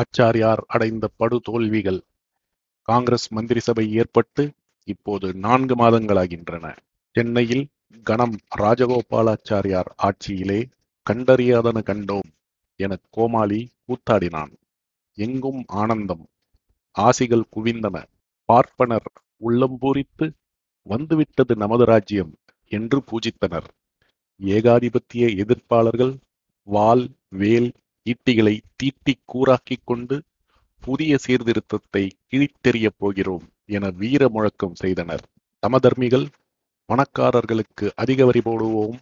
ஆச்சாரியார் அடைந்த படுதோல்விகள். காங்கிரஸ் மந்திரி சபை ஏற்பட்டு இப்போது 4 மாதங்களாகின்றன. சென்னையில் கணம் ராஜகோபாலாச்சாரியார் ஆட்சியிலே கண்டறியாதன கண்டோம் என கோமாளி கூத்தாடினான். எங்கும் ஆனந்தம், ஆசிகள் குவிந்தன. பார்ப்பனர் உள்ளம்பூரித்து வந்துவிட்டது நமது ராஜ்யம் என்று பூஜித்தனர். ஏகாதிபத்திய எதிர்ப்பாளர்கள் வால் வேல் ஈட்டிகளை தீட்டி கூறாக்கிக் கொண்டு புதிய சீர்திருத்தத்தை கிழித்தெறிய போகிறோம் என வீர முழக்கம் செய்தனர். சமதர்மிகள் பணக்காரர்களுக்கு அதிக வரி போடுவோம்,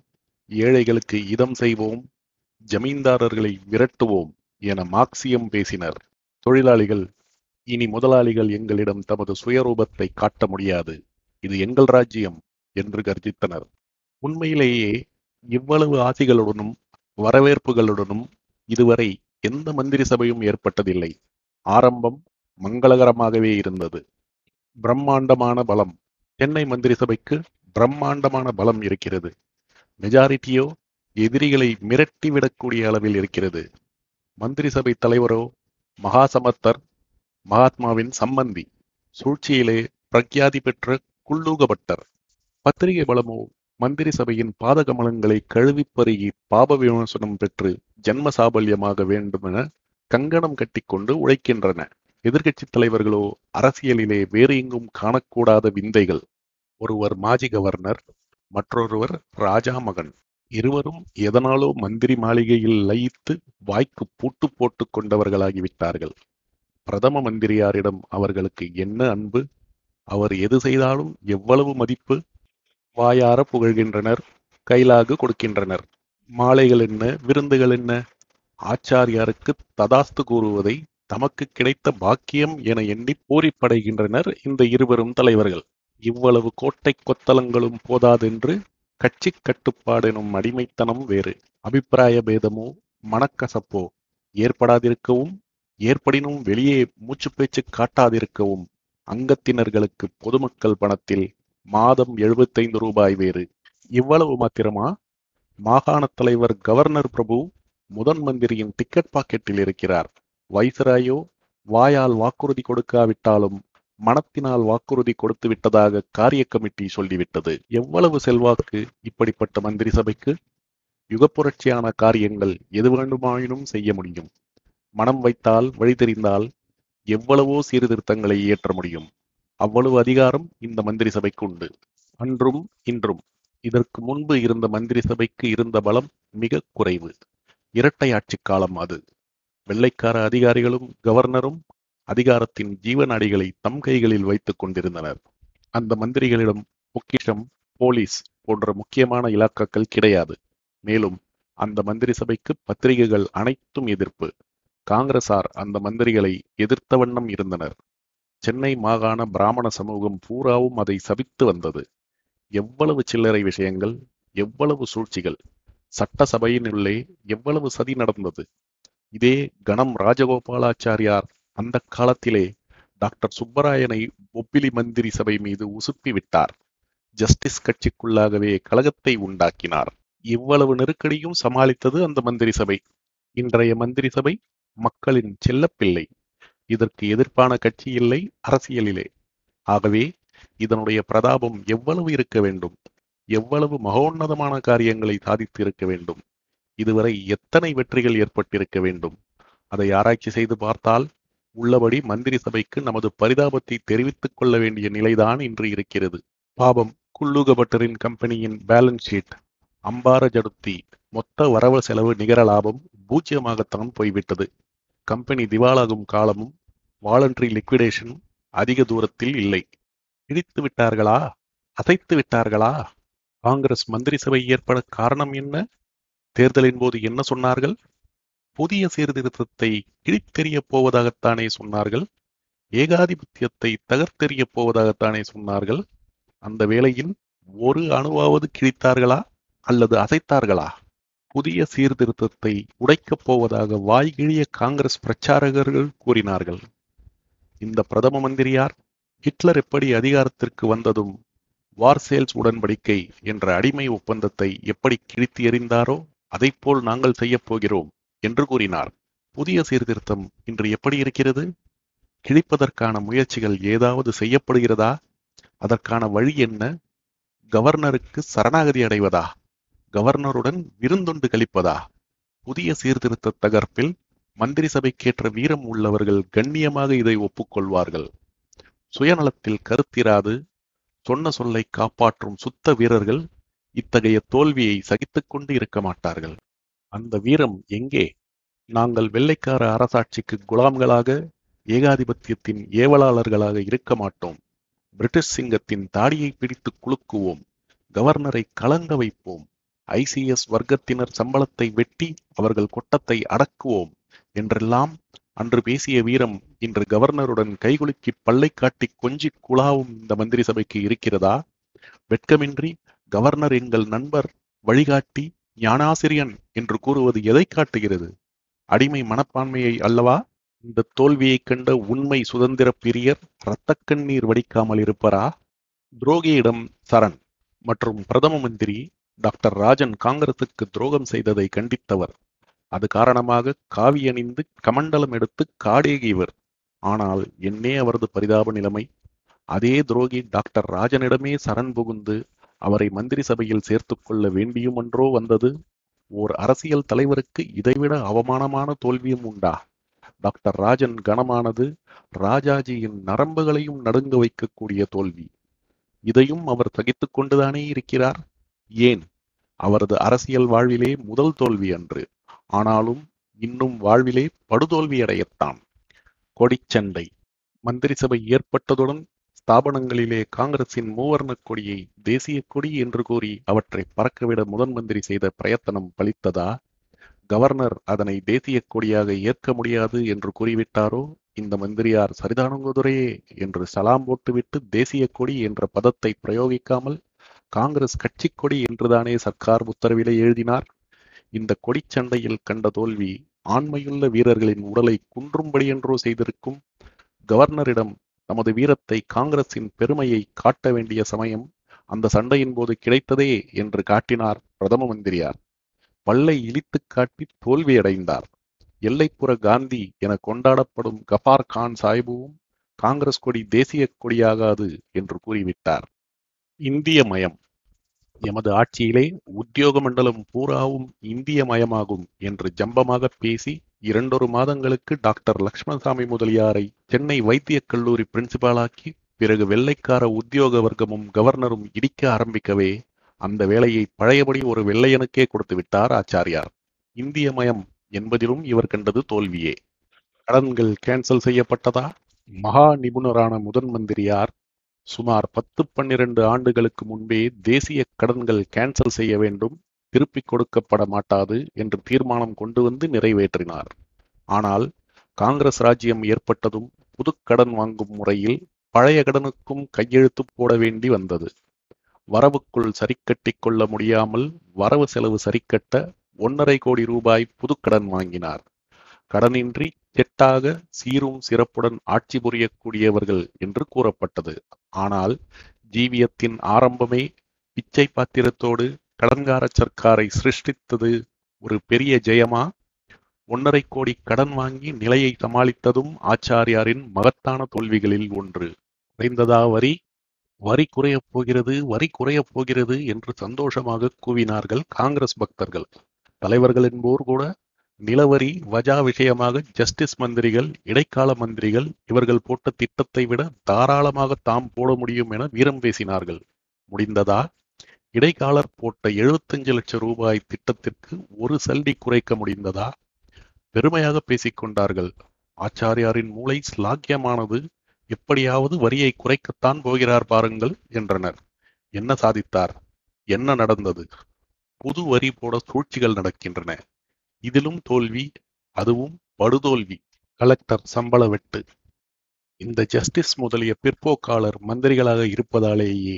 ஏழைகளுக்கு இதம் செய்வோம், ஜமீன்தாரர்களை விரட்டுவோம் என மார்க்சியம் பேசினர். தொழிலாளிகள் இனி முதலாளிகள் எங்களிடம் தமது சுயரூபத்தை காட்ட முடியாது, இது எங்கள் ராஜ்யம் என்று கர்ஜித்தனர். உண்மையிலேயே இவ்வளவு ஆசிகளுடனும் வரவேற்புகளுடனும் இதுவரை எந்த மந்திரி சபையும் ஏற்பட்டதில்லை. ஆரம்பம் மங்களகரமாகவே இருந்தது. பிரம்மாண்டமான பலம். சென்னை மந்திரி சபைக்கு பிரம்மாண்டமான பலம் இருக்கிறது. மெஜாரிட்டியோ எதிரிகளை மிரட்டிவிடக்கூடிய அளவில் இருக்கிறது. மந்திரி சபை தலைவரோ மகாசமர்த்தர், மகாத்மாவின் சம்பந்தி, சூழ்ச்சியிலே பிரக்யாதி பெற்ற குள்ளூகபட்டர். பத்திரிகை பலமோ மந்திரி சபையின் பாதகமலங்களை கழுவி பருகி பாப விமர்சனம் பெற்று ஜன்ம சாபல்யமாக வேண்டுமென கங்கணம் கட்டிக்கொண்டு உழைக்கின்றன. எதிர்கட்சி தலைவர்களோ அரசியலிலே வேறு எங்கும் காணக்கூடாத விந்தைகள். ஒருவர் மாஜி கவர்னர், மற்றொருவர் ராஜா மகன். இருவரும் எதனாலோ மந்திரி மாளிகையில் லயித்து வாய்க்கு பூட்டு போட்டு கொண்டவர்களாகிவிட்டார்கள். பிரதம மந்திரியாரிடம் அவர்களுக்கு என்ன அன்பு, அவர் எது செய்தாலும் எவ்வளவு மதிப்பு. வாயார புகழ்கின்றனர், கைலாகு கொடுக்கின்றனர். மாலைகள் என்ன, விருந்துகள் என்ன. ஆச்சாரியாருக்கு ததாஸ்து கூறுவதை தமக்கு கிடைத்த பாக்கியம் என எண்ணி போரிப்படைகின்றனர் இந்த இருவரும் தலைவர்கள். இவ்வளவு கோட்டை கொத்தலங்களும் போதாதென்று கட்சி கட்டுப்பாடெனும் அடிமைத்தனம் வேறு. அபிப்பிராய பேதமோ மனக்கசப்போ ஏற்படாதிருக்கவும், ஏற்படினும் வெளியே மூச்சு பேச்சு காட்டாதிருக்கவும் அங்கத்தினர்களுக்கு பொதுமக்கள் பணத்தில் மாதம் 75 ரூபாய் வேறு. இவ்வளவு மாத்திரமா? மாகாண தலைவர் கவர்னர் பிரபு முதன் மந்திரியின் டிக்கெட் பாக்கெட்டில் இருக்கிறார். வைசராயோ வாயால் வாக்குறுதி கொடுக்காவிட்டாலும் மனத்தினால் வாக்குறுதி கொடுத்து விட்டதாக காரிய கமிட்டி சொல்லிவிட்டது. எவ்வளவு செல்வாக்கு இப்படிப்பட்ட மந்திரி சபைக்கு! யுகப்புரட்சியான காரியங்கள் எது வேண்டுமாயினும் செய்ய முடியும். மனம் வைத்தால், வழி தெரிந்தால் எவ்வளவோ சீர்திருத்தங்களை இயற்ற முடியும். அவ்வளவு அதிகாரம் இந்த மந்திரி சபைக்கு உண்டு. அன்றும் இன்றும் இதற்கு முன்பு இருந்த மந்திரி சபைக்கு இருந்த பலம் மிக குறைவு. இரட்டை ஆட்சி காலம் அது. வெள்ளைக்கார அதிகாரிகளும் கவர்னரும் அதிகாரத்தின் ஜீவநாடிகளை தம் கைகளில் வைத்துக் கொண்டிருந்தனர். அந்த மந்திரிகளிடம் பொக்கிஷம், போலீஸ் போன்ற முக்கியமான இலாக்காக்கள் கிடையாது. மேலும் அந்த மந்திரி சபைக்கு பத்திரிகைகள் அனைத்தும் எதிர்ப்பு. காங்கிரசார் அந்த மந்திரிகளை எதிர்த்த வண்ணம் இருந்தனர். சென்னை மாகாண பிராமண சமூகம் பூராவும் அதை சபித்து வந்தது. எவ்வளவு சில்லறை விஷயங்கள், எவ்வளவு சூழ்ச்சிகள்! சட்டசபையினுள்ளே எவ்வளவு சதி நடந்தது! இதே கணம் ராஜகோபாலாச்சாரியார் அந்த காலத்திலே டாக்டர் சுப்பராயனை ஒப்பிலி மந்திரி சபை மீது உசுப்பி விட்டார். ஜஸ்டிஸ் கட்சிக்குள்ளாகவே கலகத்தை உண்டாக்கினார். இவ்வளவு நெருக்கடியும் சமாளித்தது அந்த மந்திரி சபை. இன்றைய மந்திரி சபை மக்களின் செல்லப்பிள்ளை. இதற்கு எதிர்ப்பான கட்சி இல்லை அரசியலிலே. ஆகவே இதனுடைய பிரதாபம் எவ்வளவு இருக்க வேண்டும், எவ்வளவு மகோன்னதமான காரியங்களை சாதித்து இருக்க வேண்டும், இதுவரை எத்தனை வெற்றிகள் ஏற்பட்டிருக்க வேண்டும், அதை ஆராய்ச்சி செய்து பார்த்தால் உள்ளபடி மந்திரி சபைக்கு நமது பரிதாபத்தை தெரிவித்துக் கொள்ள வேண்டிய நிலைதான் இன்று இருக்கிறது. பாபம், குள்ளூகபட்டரின் கம்பெனியின் பேலன்ஸ் ஷீட் அம்பார ஜடுத்தி. மொத்த வரவு செலவு நிகர லாபம் 0ஆகத்தான் போய்விட்டது. கம்பெனி திவாலாகும் காலமும் வாலண்டரி லிக்விடேஷனும் அதிக தூரத்தில் இல்லை. இடித்து விட்டார்களா, அசைத்து விட்டார்களா? காங்கிரஸ் மந்திரி சபை ஏற்பட காரணம் என்ன? தேர்தலின் போது என்ன சொன்னார்கள்? புதிய சீர்திருத்தத்தை கிழித்தெறிய போவதாகத்தானே சொன்னார்கள். ஏகாதிபத்தியத்தை தகர்த்தெறிய போவதாகத்தானே சொன்னார்கள். அந்த வேளையில் ஒரு அணுவாவது கிழித்தார்களா அல்லது அசைத்தார்களா? புதிய சீர்திருத்தத்தை உடைக்கப் போவதாக வாய்கிழிய காங்கிரஸ் பிரச்சாரகர்கள் கூறினார்கள். இந்த பிரதம மந்திரியார் ஹிட்லர் எப்படி அதிகாரத்திற்கு வந்ததும் வார்சேல்ஸ் உடன்படிக்கை என்ற அடிமை ஒப்பந்தத்தை எப்படி கிழித்து எறிந்தாரோ அதை போல் நாங்கள் செய்யப்போகிறோம் என்று கூறினார். புதிய சீர்திருத்தம் இன்று எப்படி இருக்கிறது? கிழிப்பதற்கான முயற்சிகள் ஏதாவது செய்யப்படுகிறதா? அதற்கான வழி என்ன? கவர்னருக்கு சரணாகதி அடைவதா? கவர்னருடன் விருந்தொண்டு கழிப்பதா? புதிய சீர்திருத்த தகர்ப்பில் மந்திரி சபைக்கேற்ற வீரம் உள்ளவர்கள் கண்ணியமாக இதை ஒப்புக்கொள்வார்கள். சுயநலத்தில் கருத்திராது சொன்ன சொல்லை காப்பாற்றும் சுத்த வீரர்கள் இத்தகைய தோல்வியை சகித்துக்கொண்டு இருக்க மாட்டார்கள். அந்த வீரம் எங்கே? நாங்கள் வெள்ளைக்கார அரசாட்சிக்கு குலாம்களாக, ஏகாதிபத்தியத்தின் ஏவலாளர்களாக இருக்க மாட்டோம். பிரிட்டிஷ் சிங்கத்தின் தாடியை பிடித்து குலுக்குவோம். கவர்னரை கலங்க வைப்போம். ஐசிஎஸ் வர்க்கத்தினர் சம்பளத்தை வெட்டி அவர்கள் கொட்டத்தை அடக்குவோம் என்றெல்லாம் அன்று பேசிய வீரம் இன்று கவர்னருடன் கைகுலுக்கி பல்லை காட்டி கொஞ்சி குழாவும் இந்த மந்திரி சபைக்கு இருக்கிறதா? வெட்கமின்றி கவர்னர் எங்கள் நண்பர், வழிகாட்டி, ஞானாசிரியன் என்று கூறுவது எதை காட்டுகிறது? அடிமை மனப்பான்மையை அல்லவா? இந்த தோல்வியைக் கண்ட உண்மை சுதந்திர பிரியர் இரத்த கண்ணீர் வடிக்காமல் இருப்பரா? துரோகியிடம் சரண் மற்றும் பிரதம மந்திரி டாக்டர் ராஜன் காங்கிரசுக்கு துரோகம் செய்ததை கண்டித்தவர். அது காரணமாக காவி அணிந்து கமண்டலம் எடுத்து காடேகியவர். ஆனால் என்னே அவரது பரிதாப நிலைமை! அதே துரோகி டாக்டர் ராஜனிடமே சரண் புகுந்து அவரை மந்திரி சபையில் சேர்த்து கொள்ள வேண்டியுமன்றோ வந்தது? ஓர் அரசியல் தலைவருக்கு இதைவிட அவமானமான தோல்வியும் உண்டா? டாக்டர் ராஜன் கனமானது ராஜாஜியின் நரம்புகளையும் நடுங்க வைக்கக்கூடிய தோல்வி. இதையும் அவர் சகித்து கொண்டுதானே இருக்கிறார். ஏன்? அவரது அரசியல் வாழ்விலே முதல் தோல்வி அன்று, ஆனாலும் இன்னும் வாழ்விலே படுதோல்வியடையத்தான். கொடிச்சண்டை மந்திரி சபை ஏற்பட்டதுடன் ஸ்தாபனங்களிலே காங்கிரசின் மூவர்ண கொடியை தேசிய கொடி என்று கூறி அவற்றை பறக்கவிட முதன் மந்திரி செய்த பிரயத்தனம் பலித்ததா? கவர்னர் அதனை தேசிய கொடியாக ஏற்க முடியாது என்று கூறிவிட்டாரோ? இந்த மந்திரியார் சரிதானங்குதுரையே என்று சலாம் போட்டுவிட்டு தேசிய கொடி என்ற பதத்தை பிரயோகிக்காமல் காங்கிரஸ் கட்சி கொடி என்றுதானே சர்க்கார் உத்தரவிலே எழுதினார். இந்த கொடிச்சண்டையில் கண்ட தோல்வி ஆண்மையுள்ள வீரர்களின் உடலை குன்றும்படியென்றோ செய்திருக்கும். கவர்னரிடம் நமது வீரத்தை, காங்கிரசின் பெருமையை காட்ட வேண்டிய சமயம் அந்த சண்டையின் போது கிடைத்ததே என்று காட்டினார் பிரதம மந்திரியார். பல்லை இழித்து காட்டி தோல்வியடைந்தார். எல்லைப்புற காந்தி என கொண்டாடப்படும் கபார் கான் சாஹிபுவும் காங்கிரஸ் கொடி தேசிய கொடியாகாது என்று கூறிவிட்டார். இந்திய மயம் எமது ஆட்சியிலே உத்தியோக மண்டலம் பூராவும் இந்திய மயமாகும் என்று ஜம்பமாக பேசி 2 மாதங்களுக்கு டாக்டர் லட்சுமணசாமி முதலியாரை சென்னை வைத்தியக் கல்லூரி பிரின்சிபாலாக்கி பிறகு வெள்ளைக்கார உத்தியோக வர்க்கமும் கவர்னரும் இடிக்க ஆரம்பிக்கவே அந்த வேலையை பழையபடி ஒரு வெள்ளையனுக்கே கொடுத்து விட்டார் ஆச்சாரியார். இந்திய மயம் என்பதிலும் இவர் கண்டது தோல்வியே. கடன்கள் கேன்சல் செய்யப்பட்டதா? மகா நிபுணரான முதன் மந்திரியார் சுமார் 10-12 ஆண்டுகளுக்கு முன்பே தேசிய கடன்கள் கேன்சல் செய்ய வேண்டும், திருப்பிக் கொடுக்கப்பட மாட்டாது என்று தீர்மானம் கொண்டு வந்து நிறைவேற்றினார். ஆனால் காங்கிரஸ் ராஜ்யம் ஏற்பட்டதும் புது கடன் வாங்கும் முறையில் பழைய கடனுக்கும் கையெழுத்து போட வேண்டி வந்தது. வரவுக்குள் சரிக்கட்டி கொள்ள முடியாமல் வரவு செலவு சரிக்கட்ட 1.5 கோடி ரூபாய் புதுக்கடன் வாங்கினார். கடனின்றி கெட்டாக சீரும் சிறப்புடன் ஆட்சி புரியக்கூடியவர்கள் என்று கூறப்பட்டது. ஆனால் ஜீவியத்தின் ஆரம்பமே பிச்சை பாத்திரத்தோடு கடன்கார சர்க்காரை சிருஷ்டித்தது ஒரு பெரிய ஜெயமா? 1.5 கோடி கடன் வாங்கி நிலையை சமாளித்ததும் ஆச்சாரியாரின் மகத்தான தோல்விகளில் ஒன்று. குறைந்ததா வரி? வரி குறையப் போகிறது, வரி குறையப் போகிறது என்று சந்தோஷமாக கூவினார்கள் காங்கிரஸ் பக்தர்கள். தலைவர்கள் என்போர் கூட நிலவரி வஜா விஷயமாக ஜஸ்டிஸ் மந்திரிகள், இடைக்கால மந்திரிகள் இவர்கள் போட்ட திட்டத்தை விட தாராளமாக தாம் போட முடியும் என வீரம் பேசினார்கள். முடிந்ததா? இடைக்காலர் போட்ட 75 லட்சம் ரூபாய் திட்டத்திற்கு ஒரு சல்லி குறைக்க முடிந்ததா? பெருமையாக பேசிக்கொண்டார்கள். ஆச்சாரியாரின் மூளை ஸ்லாக்கியமானது, எப்படியாவது வரியை குறைக்கத்தான் போகிறார் பாருங்கள் என்றனர். என்ன சாதித்தார்? என்ன நடந்தது? புது வரி போட சூழ்ச்சிகள் நடக்கின்றன. இதிலும் தோல்வி, அதுவும் படுதோல்வி. கலெக்டர் சம்பள வெட்டு. இந்த ஜஸ்டிஸ் முதலிய பிற்போக்காளர் மந்திரிகளாக இருப்பதாலேயே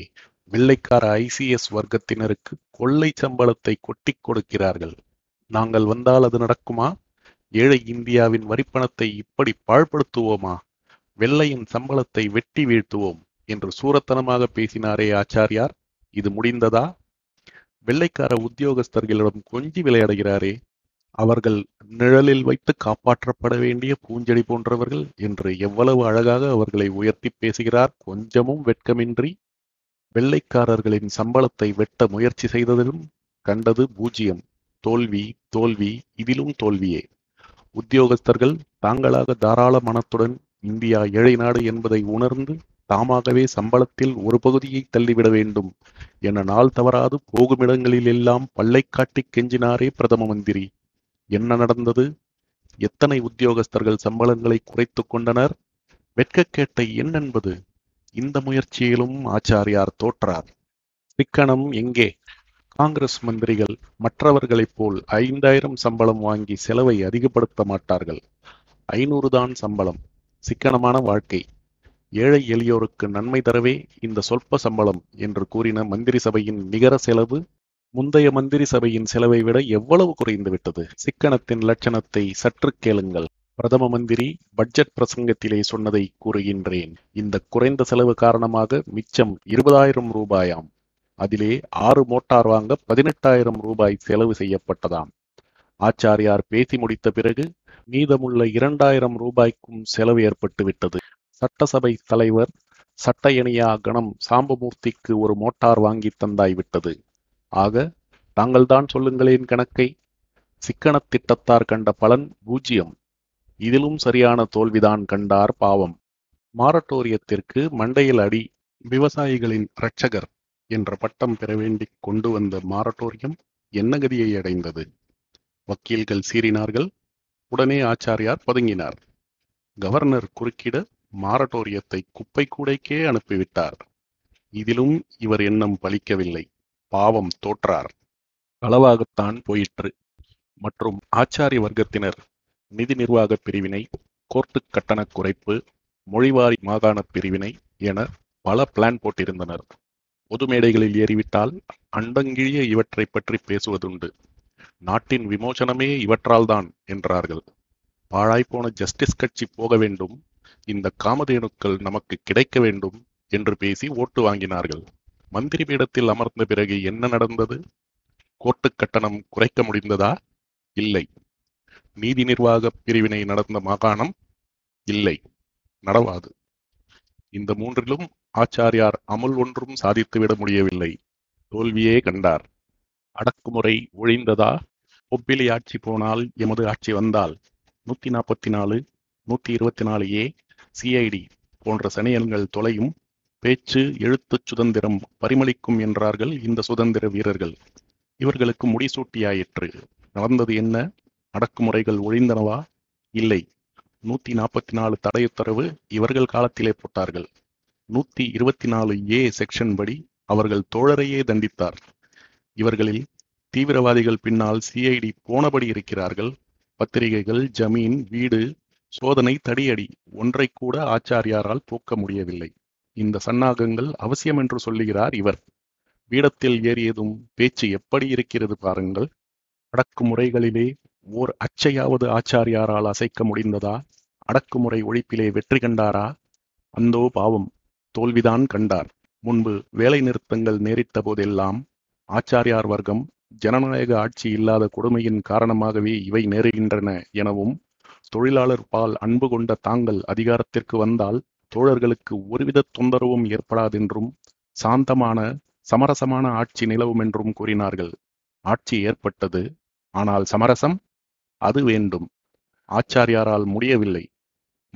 வெள்ளைக்கார ஐசிஎஸ் வர்க்கத்தினருக்கு கொள்ளை சம்பளத்தை கொட்டி கொடுக்கிறார்கள். நாங்கள் வந்தால் அது நடக்குமா? ஏழை இந்தியாவின் வரிப்பணத்தை இப்படி பாழ்படுத்துவோமா? வெள்ளையின் சம்பளத்தை வெட்டி வீழ்த்துவோம் என்று சூரத்தனமாக பேசினாரே ஆச்சாரியார், இது முடிந்ததா? வெள்ளைக்கார உத்தியோகஸ்தர்களிடம் கொஞ்சி விளையாடுகிறாரே, அவர்கள் நிழலில் வைத்து காப்பாற்றப்பட வேண்டிய பூஞ்செடி போன்றவர்கள் என்று எவ்வளவு அழகாக அவர்களை உயர்த்தி பேசுகிறார். கொஞ்சமும் வெட்கமின்றி வெள்ளைக்காரர்களின் சம்பளத்தை வெட்ட முயற்சி செய்ததிலும் கண்டது பூஜ்ஜியம். தோல்வி, தோல்வி, இதிலும் தோல்வியே. உத்தியோகஸ்தர்கள் தாங்களாக தாராள மனத்துடன் இந்தியா ஏழை நாடு என்பதை உணர்ந்து தாமாகவே சம்பளத்தில் ஒரு பகுதியை தள்ளிவிட வேண்டும் என நாள் தவறாது போகும் இடங்களிலெல்லாம் பல்லை காட்டி கெஞ்சினாரே பிரதம மந்திரி. என்ன நடந்தது? எத்தனை உத்தியோகஸ்தர்கள் சம்பளங்களை குறைத்து கொண்டனர்? வெட்கக்கேட்டை எண் என்பது. இந்த முயற்சியிலும் ஆச்சாரியார் தோற்றார். சிக்கனம் எங்கே? காங்கிரஸ் மந்திரிகள் மற்றவர்களைப் போல் 5000 சம்பளம் வாங்கி செலவை அதிகப்படுத்த மாட்டார்கள். 500 தான் சம்பளம். சிக்கனமான வாழ்க்கை. ஏழை எளியோருக்கு நன்மை தரவே இந்த சொற்ப சம்பளம் என்று கூறின மந்திரி சபையின் நிகர செலவு முந்தைய மந்திரி சபையின் செலவை விட எவ்வளவு குறைந்துவிட்டது? சிக்கனத்தின் லட்சணத்தை சற்று கேளுங்கள். பிரதம மந்திரி பட்ஜெட் பிரசங்கத்திலே சொன்னதை கூறுகின்றேன். இந்த குறைந்த செலவு காரணமாக மிச்சம் 20,000 ரூபாயாம். அதிலே 6 மோட்டார் வாங்க 18,000 ரூபாய் செலவு செய்யப்பட்டதாம். ஆச்சாரியார் பேசி முடித்த பிறகு மீதமுள்ள 2,000 ரூபாய்க்கும் செலவு ஏற்பட்டு விட்டது. சட்டசபை தலைவர் சட்டயணியா கணம் சாம்பமூர்த்திக்கு ஒரு மோட்டார் வாங்கி தந்தாய்விட்டது. ஆக தாங்கள்தான் சொல்லுங்களேன் கணக்கை. சிக்கன திட்டத்தார் கண்ட பலன் பூஜ்ஜியம். இதிலும் சரியான தோல்விதான் கண்டார் பாவம். மாரட்டோரியத்திற்கு மண்டையில் அடி. விவசாயிகளின் இரட்சகர் என்ற பட்டம் பெற வேண்டி கொண்டு வந்த மாரட்டோரியம் என்ன கதியை அடைந்தது? வக்கீல்கள் சீறினார்கள். உடனே ஆச்சாரியார் பதுங்கினார். கவர்னர் குறுக்கிட மாரட்டோரியத்தை குப்பை கூடைக்கே அனுப்பிவிட்டார். இதிலும் இவர் எண்ணம் பலிக்கவில்லை. பாவம் தோற்றார். களவாகத்தான் போயிற்று. மற்றும் ஆச்சாரி வர்க்கத்தினர் நிதி நிர்வாக பிரிவினை, கோர்ட்டு கட்டண குறைப்பு, மொழிவாரி மாகாண பிரிவினை என பல பிளான் போட்டிருந்தனர். பொது மேடைகளில் ஏறிவிட்டால் அண்டங்கிழிய இவற்றை பற்றி பேசுவதுண்டு. நாட்டின் விமோசனமே இவற்றால் தான் என்றார்கள். பாழாய்போன ஜஸ்டிஸ் கட்சி போக வேண்டும், இந்த காமதேனுக்கள் நமக்கு கிடைக்க வேண்டும் என்று பேசி ஓட்டு வாங்கினார்கள். மந்திரி பீடத்தில் அமர்ந்த பிறகு என்ன நடந்தது? கோர்ட்டு கட்டணம் குறைக்க முடிந்ததா? இல்லை. நீதி நிர்வாக பிரிவினை நடந்த மாகாணம்? இல்லை, நடவாது. இந்த மூன்றிலும் ஆச்சாரியார் அமுல் ஒன்றும் சாதித்துவிட முடியவில்லை. தோல்வியே கண்டார். அடக்குமுறை ஒழிந்ததா? ஒப்பிலி ஆட்சி போனால் எமது ஆட்சி வந்தால் 144, 124 ஏ, சிஐடி போன்ற சனியல்கள் தொலையும். பேச்சு எழுத்து சுதந்திரம் பரிமளிக்கும் என்றார்கள் இந்த சுதந்திர வீரர்கள். இவர்களுக்கு முடிசூட்டியாயிற்று. நடந்தது என்ன? அடக்குமுறைகள் ஒழிந்தனவா? இல்லை. 144 தடையுத்தரவு இவர்கள் காலத்திலே போட்டார்கள். 124 ஏ செக்ஷன் படி அவர்கள் தோழரையே தண்டித்தார். இவர்களில் தீவிரவாதிகள் பின்னால் சிஐடி போனபடி இருக்கிறார்கள். பத்திரிகைகள், ஜமீன், வீடு சோதனை, தடியடி ஒன்றை கூட ஆச்சாரியாரால் போக்க முடியவில்லை. இந்த சன்னாகங்கள் அவசியம் என்று சொல்லுகிறார் இவர். பீடத்தில் ஏறியதும் பேச்சு எப்படி இருக்கிறது பாருங்கள். அடக்குமுறைகளிலே ஓர் அச்சையாவது ஆச்சாரியாரால் அசைக்க முடிந்ததா? அடக்குமுறை ஒழிப்பிலே வெற்றி கண்டாரா? அந்தோ பாவம், தோல்விதான் கண்டார். முன்பு வேலை நிறுத்தங்கள் நேரிட்ட போதெல்லாம் ஆச்சாரியார் வர்க்கம் ஜனநாயக ஆட்சி இல்லாத கொடுமையின் காரணமாகவே இவை நேருகின்றன எனவும், தொழிலாளர் பால் அன்பு கொண்ட தாங்கள் அதிகாரத்திற்கு வந்தால் தோழர்களுக்கு ஒருவித தொந்தரவும் ஏற்படாதென்றும் சாந்தமான சமரசமான ஆட்சி நிலவும் என்றும் கூறினார்கள். ஆட்சி ஏற்பட்டது. ஆனால் சமரசம் அது வேண்டும். ஆச்சாரியாரால் முடியவில்லை.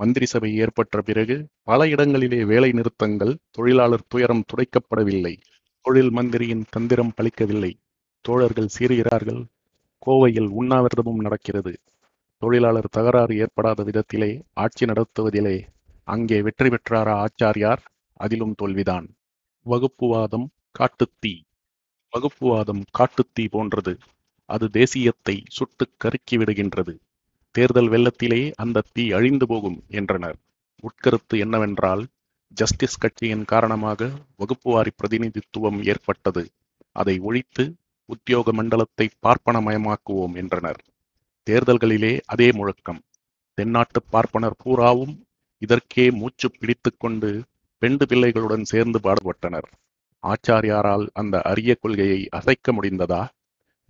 மந்திரி சபை ஏற்பட்ட பிறகு பல இடங்களிலே வேலை நிறுத்தங்கள், தொழிலாளர் துயரம் துடைக்கப்படவில்லை. தொழில் மந்திரியின் தந்திரம் பலிக்கவில்லை. தோழர்கள் சீறுகிறார்கள். கோவையில் உண்ணாவிரதமும் நடக்கிறது. தொழிலாளர் தகராறு ஏற்படாத விதத்திலே ஆட்சி நடத்துவதிலே அங்கே வெற்றி பெற்றாரா ஆச்சாரியார்? அதிலும் தோல்விதான். வகுப்புவாதம் காட்டுத்தீ. வகுப்புவாதம் காட்டுத்தீ போன்றது. அது தேசியத்தை சுட்டு கருக்கி விடுகின்றது. தேர்தல் வெள்ளத்திலே அந்த தீ அழிந்து போகும் என்றனர். உட்கருத்து என்னவென்றால், ஜஸ்டிஸ் கட்சியின் காரணமாக வகுப்புவாரி பிரதிநிதித்துவம் ஏற்பட்டது. அதை ஒழித்து உத்தியோக மண்டலத்தை பார்ப்பனமயமாக்குவோம் என்றனர். தேர்தல்களிலே அதே முழக்கம். தென்னாட்டு பார்ப்பனர் பூராவும் இதற்கே மூச்சு பிடித்து கொண்டு பெண்டு பிள்ளைகளுடன் சேர்ந்து பாடுபட்டனர். ஆச்சாரியாரால் அந்த அரிய கொள்கையை அசைக்க முடிந்ததா?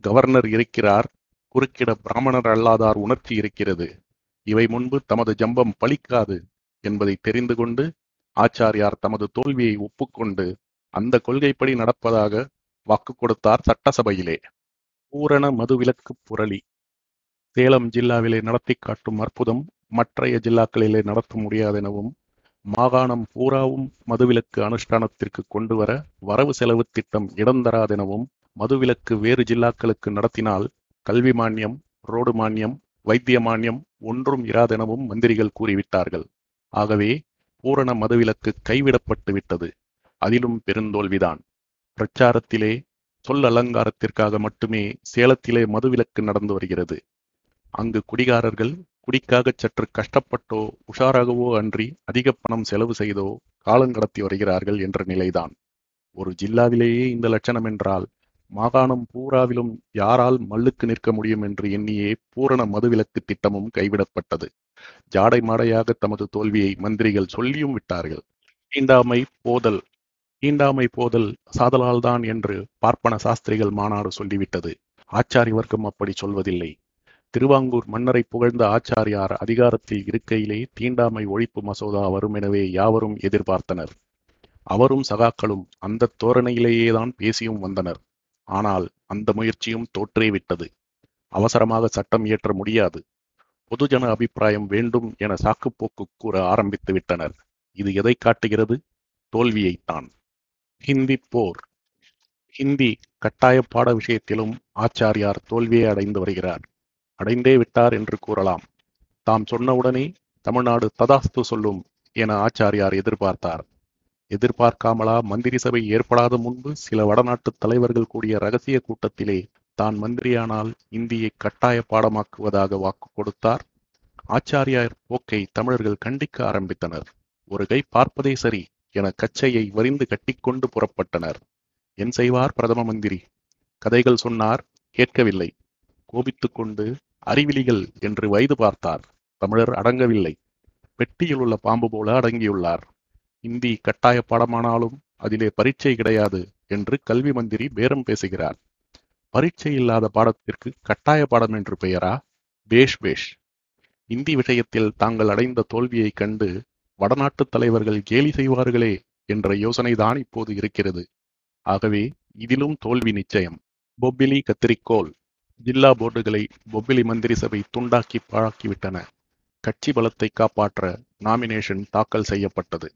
கவர்னர் இருக்கிறார், குறுக்கிட பிராமணர் அல்லாதார் உணர்ச்சி இருக்கிறது. இவை முன்பு தமது ஜம்பம் பலிக்காது என்பதை தெரிந்து கொண்டு ஆச்சாரியார் தமது தோல்வியை ஒப்புக்கொண்டு அந்த கொள்கைப்படி நடப்பதாக வாக்கு கொடுத்தார். சட்டசபையிலே பூரண மதுவிலக்கு புரளி சேலம் ஜில்லாவிலே நடத்தி காட்டும் அற்புதம் மற்றைய ஜில்லாக்களிலே நடத்த முடியாதெனவும், மாகாணம் பூராவும் மதுவிலக்கு அனுஷ்டானத்திற்கு கொண்டு வர வரவு செலவு திட்டம் இடந்தராதெனவும், மதுவிலக்கு வேறு ஜில்லாக்களுக்கு நடத்தினால் கல்வி மானியம், ரோடு மானியம், வைத்திய மானியம் ஒன்றும் இராதெனவும் மந்திரிகள் கூறிவிட்டார்கள். ஆகவே பூரண மதுவிலக்கு கைவிடப்பட்டு விட்டது. அதிலும் பெருந்தோல்விதான். பிரச்சாரத்திலே சொல் அலங்காரத்திற்காக மட்டுமே சேலத்திலே மதுவிலக்கு நடந்து வருகிறது. அங்கு குடிகாரர்கள் குடிக்காக சற்று கஷ்டப்பட்டோ உஷாராகவோ அன்றி அதிக பணம் செலவு செய்தோ காலங்கடத்தி வருகிறார்கள் என்ற நிலைதான். ஒரு ஜில்லாவிலேயே இந்த லட்சணம் என்றால் மாகாணம் பூராவிலும் யாரால் மல்லுக்கு நிற்க முடியும் என்று எண்ணியே பூரண மதுவிலக்கு திட்டமும் கைவிடப்பட்டது. ஜாடை மாடையாக தமது தோல்வியை மந்திரிகள் சொல்லியும் விட்டார்கள். தீண்டாமை போதல் சாதலால்தான் என்று பார்ப்பன சாஸ்திரிகள் மாநாடு சொல்லிவிட்டது. ஆச்சாரி வர்க்கம் அப்படி சொல்வதில்லை. திருவாங்கூர் மன்னரை புகழ்ந்த ஆச்சாரியார் அதிகாரத்தில் இருக்கையிலே தீண்டாமை ஒழிப்பு மசோதா வரும் எனவே யாவரும் எதிர்பார்த்தனர். அவரும் சகாக்களும் அந்த தோரணையிலேயேதான் பேசியும் வந்தனர். ஆனால் அந்த முயற்சியும் தோற்றேவிட்டது. அவசரமாக சட்டம் இயற்ற முடியாது, பொதுஜன அபிப்பிராயம் வேண்டும் என சாக்குப்போக்கு கூற ஆரம்பித்து விட்டனர். இது எதை காட்டுகிறது? தோல்வியைத்தான். ஹிந்தி போர். ஹிந்தி கட்டாய பாட விஷயத்திலும் ஆச்சாரியார் தோல்வியை அடைந்து வருகிறார். அடைந்தே விட்டார் என்று கூறலாம். தாம் சொன்னவுடனே தமிழ்நாடு ததாஸ்து சொல்லும் என ஆச்சாரியார் எதிர்பார்த்தார். எதிர்பார்க்காமலா மந்திரி சபை ஏற்படாத முன்பு சில வடநாட்டு தலைவர்கள் கூடிய ரகசிய கூட்டத்திலே தான் மந்திரியானால் இந்தியை கட்டாய பாடமாக்குவதாக வாக்கு கொடுத்தார். ஆச்சாரியார் போக்கை தமிழர்கள் கண்டிக்க ஆரம்பித்தனர். ஒரு கை பார்ப்பதே சரி என கச்சையை வரிந்து கட்டிக்கொண்டு புறப்பட்டனர். என் செய்வார் பிரதம மந்திரி? கதைகள் சொன்னார், கேட்கவில்லை. கோபித்துக் கொண்டு அறிவிலிகள் என்று வயது பார்த்தார். தமிழர் அடங்கவில்லை. பெட்டியில் உள்ள பாம்பு போல அடங்கியுள்ளார். இந்தி கட்டாய பாடமானாலும் அதிலே பரீட்சை கிடையாது என்று கல்வி மந்திரி பேரம் பேசுகிறார். பரீட்சை இல்லாத பாடத்திற்கு கட்டாய பாடம் என்று பெயரா? பேஷ் பேஷ். இந்தி விஷயத்தில் தாங்கள் அடைந்த தோல்வியை கண்டு வடநாட்டு தலைவர்கள் கேலி செய்வார்களே என்ற யோசனைதான் இப்போது இருக்கிறது. ஆகவே இதிலும் தோல்வி நிச்சயம். பொப்பிலி கத்திரிக்கோள். ஜில்லா போர்டுகளை பொப்பிலி மந்திரி சபை துண்டாக்கி பாழாக்கிவிட்டன. கட்சி பலத்தை காப்பாற்ற நாமினேஷன் தாக்கல் செய்யப்பட்டது.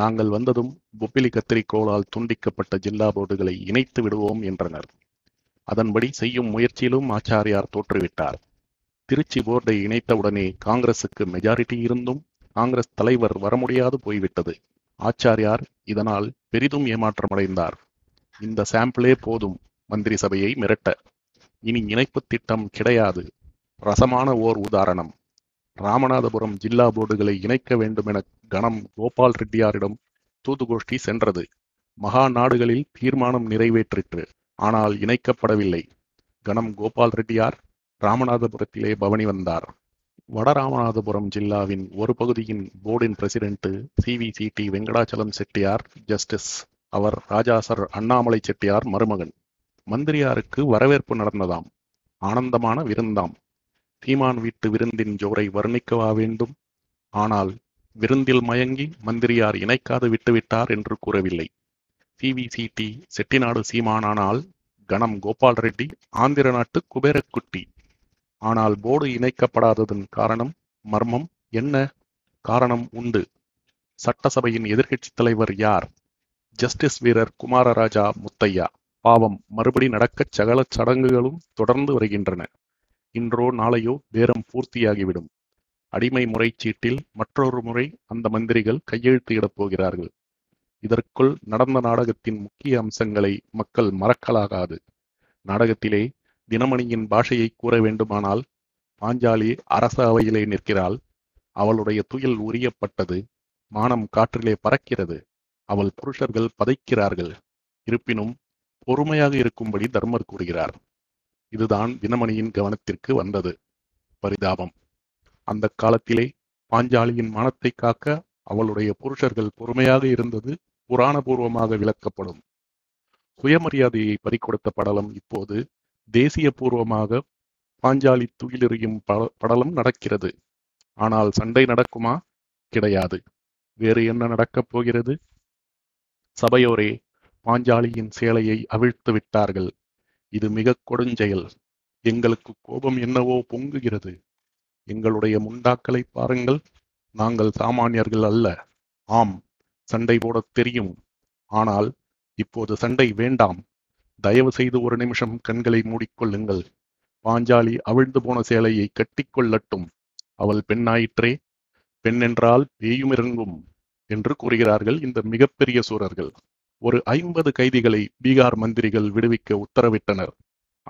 நாங்கள் வந்ததும் பொப்பிலி கத்திரிக்கோளால் துண்டிக்கப்பட்ட ஜில்லா போர்டுகளை இணைத்து விடுவோம் என்றனர். அதன்படி செய்யும் முயற்சியிலும் ஆச்சாரியார் தோற்றுவிட்டார். திருச்சி போர்டை இணைத்தவுடனே காங்கிரசுக்கு மெஜாரிட்டி இருந்தும் காங்கிரஸ் தலைவர் வர முடியாது போய்விட்டது. ஆச்சாரியார் இதனால் பெரிதும் ஏமாற்றமடைந்தார். இந்த சாம்பிளே போதும் மந்திரி சபையை மிரட்ட. இனி இணைப்பு திட்டம் கிடையாது. ரசமான ஓர் உதாரணம். ராமநாதபுரம் ஜில்லா போர்டுகளை இணைக்க வேண்டும் என கணம் கோபால் ரெட்டியாரிடம் தூதுகோஷ்டி சென்றது. மகா நாடுகளில் தீர்மானம் நிறைவேற்றிற்று. ஆனால் இணைக்கப்படவில்லை. கணம் கோபால் ரெட்டியார் ராமநாதபுரத்திலே பவனி வந்தார். வடராமநாதபுரம் ஜில்லாவின் ஒரு பகுதியின் போர்டின் president CVCT Venkatachalam Chettiar justice. அவர் ராஜாசர் அண்ணாமலை செட்டியார் மருமகன். மந்திரியாருக்கு வரவேற்பு நடந்ததாம். ஆனந்தமான விருந்தாம். சீமான் வீட்டு விருந்தின் ஜோரை வர்ணிக்கவா வேண்டும்? ஆனால் விருந்தில் மயங்கி மந்திரியார் இணைக்காது விட்டுவிட்டார் என்று கூறவில்லை. CVCT செட்டிநாடு சீமானால் கணம் கோபால் ரெட்டி ஆந்திர நாட்டு குபேரக்குட்டி. ஆனால் போர்டு இணைக்கப்படாததன் காரணம் மர்மம் என்ன? காரணம் உண்டு. சட்டசபையின் எதிர்க்கட்சித் தலைவர் யார்? ஜஸ்டிஸ் வீரர் குமாரராஜா முத்தையா. பாவம், மறுபடி நடக்க சகல சடங்குகளும் தொடர்ந்து வருகின்றன. இன்றோ நாளையோ பேரம் பூர்த்தியாகிவிடும். அடிமை முறை சீட்டில் மற்றொரு முறை அந்த மந்திரிகள் கையெழுத்து இடப் போகிறார்கள். இதற்குள் நடந்த நாடகத்தின் முக்கிய அம்சங்களை மக்கள் மறக்கலாகாது. நாடகத்திலே தினமணியின் பாஷையை கூற வேண்டுமானால் பாஞ்சாலி அரச அவையிலே நிற்கிறாள். அவளுடைய துயில் உரியப்பட்டது. மானம் காற்றிலே பறக்கிறது. அவள் புருஷர்கள் பதைக்கிறார்கள். இருப்பினும் பொறுமையாக இருக்கும்படி தர்மர் கூறுகிறார். இதுதான் தினமணியின் கவனத்திற்கு வந்தது. பரிதாபம். அந்த காலத்திலே பாஞ்சாலியின் மானத்தை காக்க அவளுடைய புருஷர்கள் பொறுமையாக இருந்தது புராணபூர்வமாக விளக்கப்படும். சுயமரியாதையை பறிகொடுத்த படலம் இப்போது தேசிய பூர்வமாக பாஞ்சாலி துயிலெறியும் படலம் நடக்கிறது. ஆனால் சண்டை நடக்குமா? கிடையாது. வேறு என்ன நடக்கப் போகிறது? சபையோரே, பாஞ்சாலியின் சேலையை அவிழ்த்து விட்டார்கள். இது மிக கொடுஞ்செயல். எங்களுக்கு கோபம் என்னவோ பொங்குகிறது. எங்களுடைய முண்டாக்களை பாருங்கள். நாங்கள் சாமானியர்கள் அல்ல. ஆம், சண்டை போட தெரியும். ஆனால் இப்போது சண்டை வேண்டாம். தயவு செய்து ஒரு நிமிஷம் கண்களை மூடிக்கொள்ளுங்கள். பாஞ்சாலி அவிழ்ந்து போன சேலையை கட்டிக்கொள்ளட்டும். அவள் பெண்ணாயிற்றே. பெண்ணென்றால் பேயும் இறங்கும் என்று கூறுகிறார்கள் இந்த மிகப்பெரிய சூரர்கள். ஒரு 50 கைதிகளை பீகார் மந்திரிகள் விடுவிக்க உத்தரவிட்டனர்.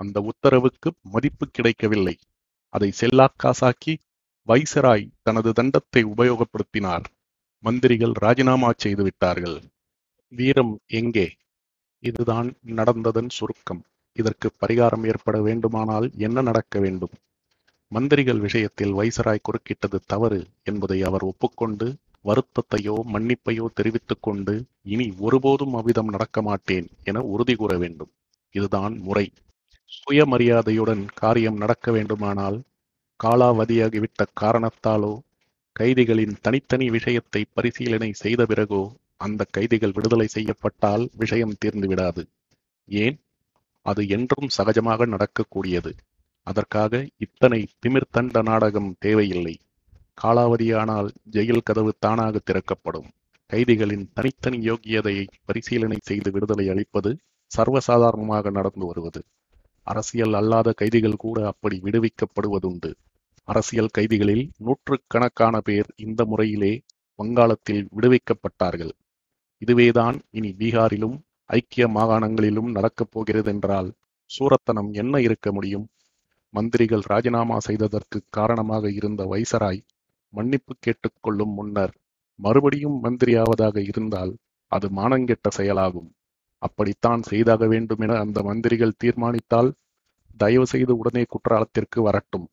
அந்த உத்தரவுக்கு மதிப்பு கிடைக்கவில்லை. அதை செல்லாக்காசாக்கி வைசராய் தனது தண்டத்தை உபயோகப்படுத்தினார். மந்திரிகள் ராஜினாமா செய்துவிட்டார்கள். வீரம் எங்கே? இதுதான் நடந்ததன் சுருக்கம். இதற்கு பரிகாரம் ஏற்பட வேண்டுமானால் என்ன நடக்க வேண்டும்? மந்திரிகள் விஷயத்தில் வைசராய் குறுக்கிட்டது தவறு என்பதை அவர் ஒப்புக்கொண்டு வருத்தத்தையோ மன்னிப்பையோ தெரிவித்துக் கொண்டு இனி ஒருபோதும் அவ்விதம் நடக்க மாட்டேன் என உறுதி கூற வேண்டும். இதுதான் முறை. சுயமரியாதையுடன் காரியம் நடக்க வேண்டுமானால் காலாவதியாகிவிட்ட காரணத்தாலோ கைதிகளின் தனித்தனி விஷயத்தை பரிசீலனை செய்த பிறகோ அந்த கைதிகள் விடுதலை செய்யப்பட்டால் விஷயம் தீர்ந்துவிடாது. ஏன்? அது என்றும் சகஜமாக நடக்கக்கூடியது. அதற்காக இத்தனை திமிர்தண்ட நாடகம் தேவையில்லை. காலாவதியானால் ஜெயில் கதவு தானாக திறக்கப்படும். கைதிகளின் தனித்தனி யோகியதையை பரிசீலனை செய்து விடுதலை அளிப்பது சர்வசாதாரணமாக நடந்து வருவது. அரசியல் அல்லாத கைதிகள் கூட அப்படி விடுவிக்கப்படுவதுண்டு. அரசியல் கைதிகளில் 100கணக்கான பேர் இந்த முறையிலே வங்காளத்தில் விடுவிக்கப்பட்டார்கள். இதுவேதான் இனி பீகாரிலும் ஐக்கிய மாகாணங்களிலும் நடக்கப் போகிறதென்றால் சூரத்தனம் என்ன இருக்க முடியும்? மந்திரிகள் ராஜினாமா செய்ததற்கு காரணமாக இருந்த வைசராய் மன்னிப்பு கேட்டுக்கொள்ளும் முன்னர் மறுபடியும் மந்திரியாவதாக இருந்தால் அது மானங்கெட்ட செயலாகும். அப்படித்தான் செய்தாக வேண்டும் என அந்த மந்திரிகள் தீர்மானித்தால் தயவு செய்து உடனே குற்றாலத்திற்கு வரட்டும்.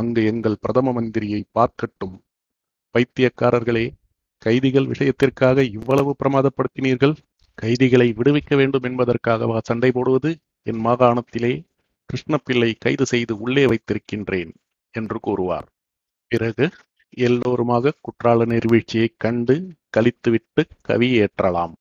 அங்கு எங்கள் பிரதம மந்திரியை பார்க்கட்டும். பைத்தியக்காரர்களே, கைதிகள் விஷயத்திற்காக இவ்வளவு பிரமாதப்படுத்தினீர்கள். கைதிகளை விடுவிக்க வேண்டும் என்பதற்காகவா சண்டை போடுவது? என் மாகாணத்திலே கிருஷ்ணப்பிள்ளை கைது செய்து உள்ளே வைத்திருக்கின்றேன் என்று கூறுவார். பிறகு எல்லோருமாக குற்றால நீர்வீழ்ச்சியை கண்டு கழித்துவிட்டு கவி ஏற்றலாம்.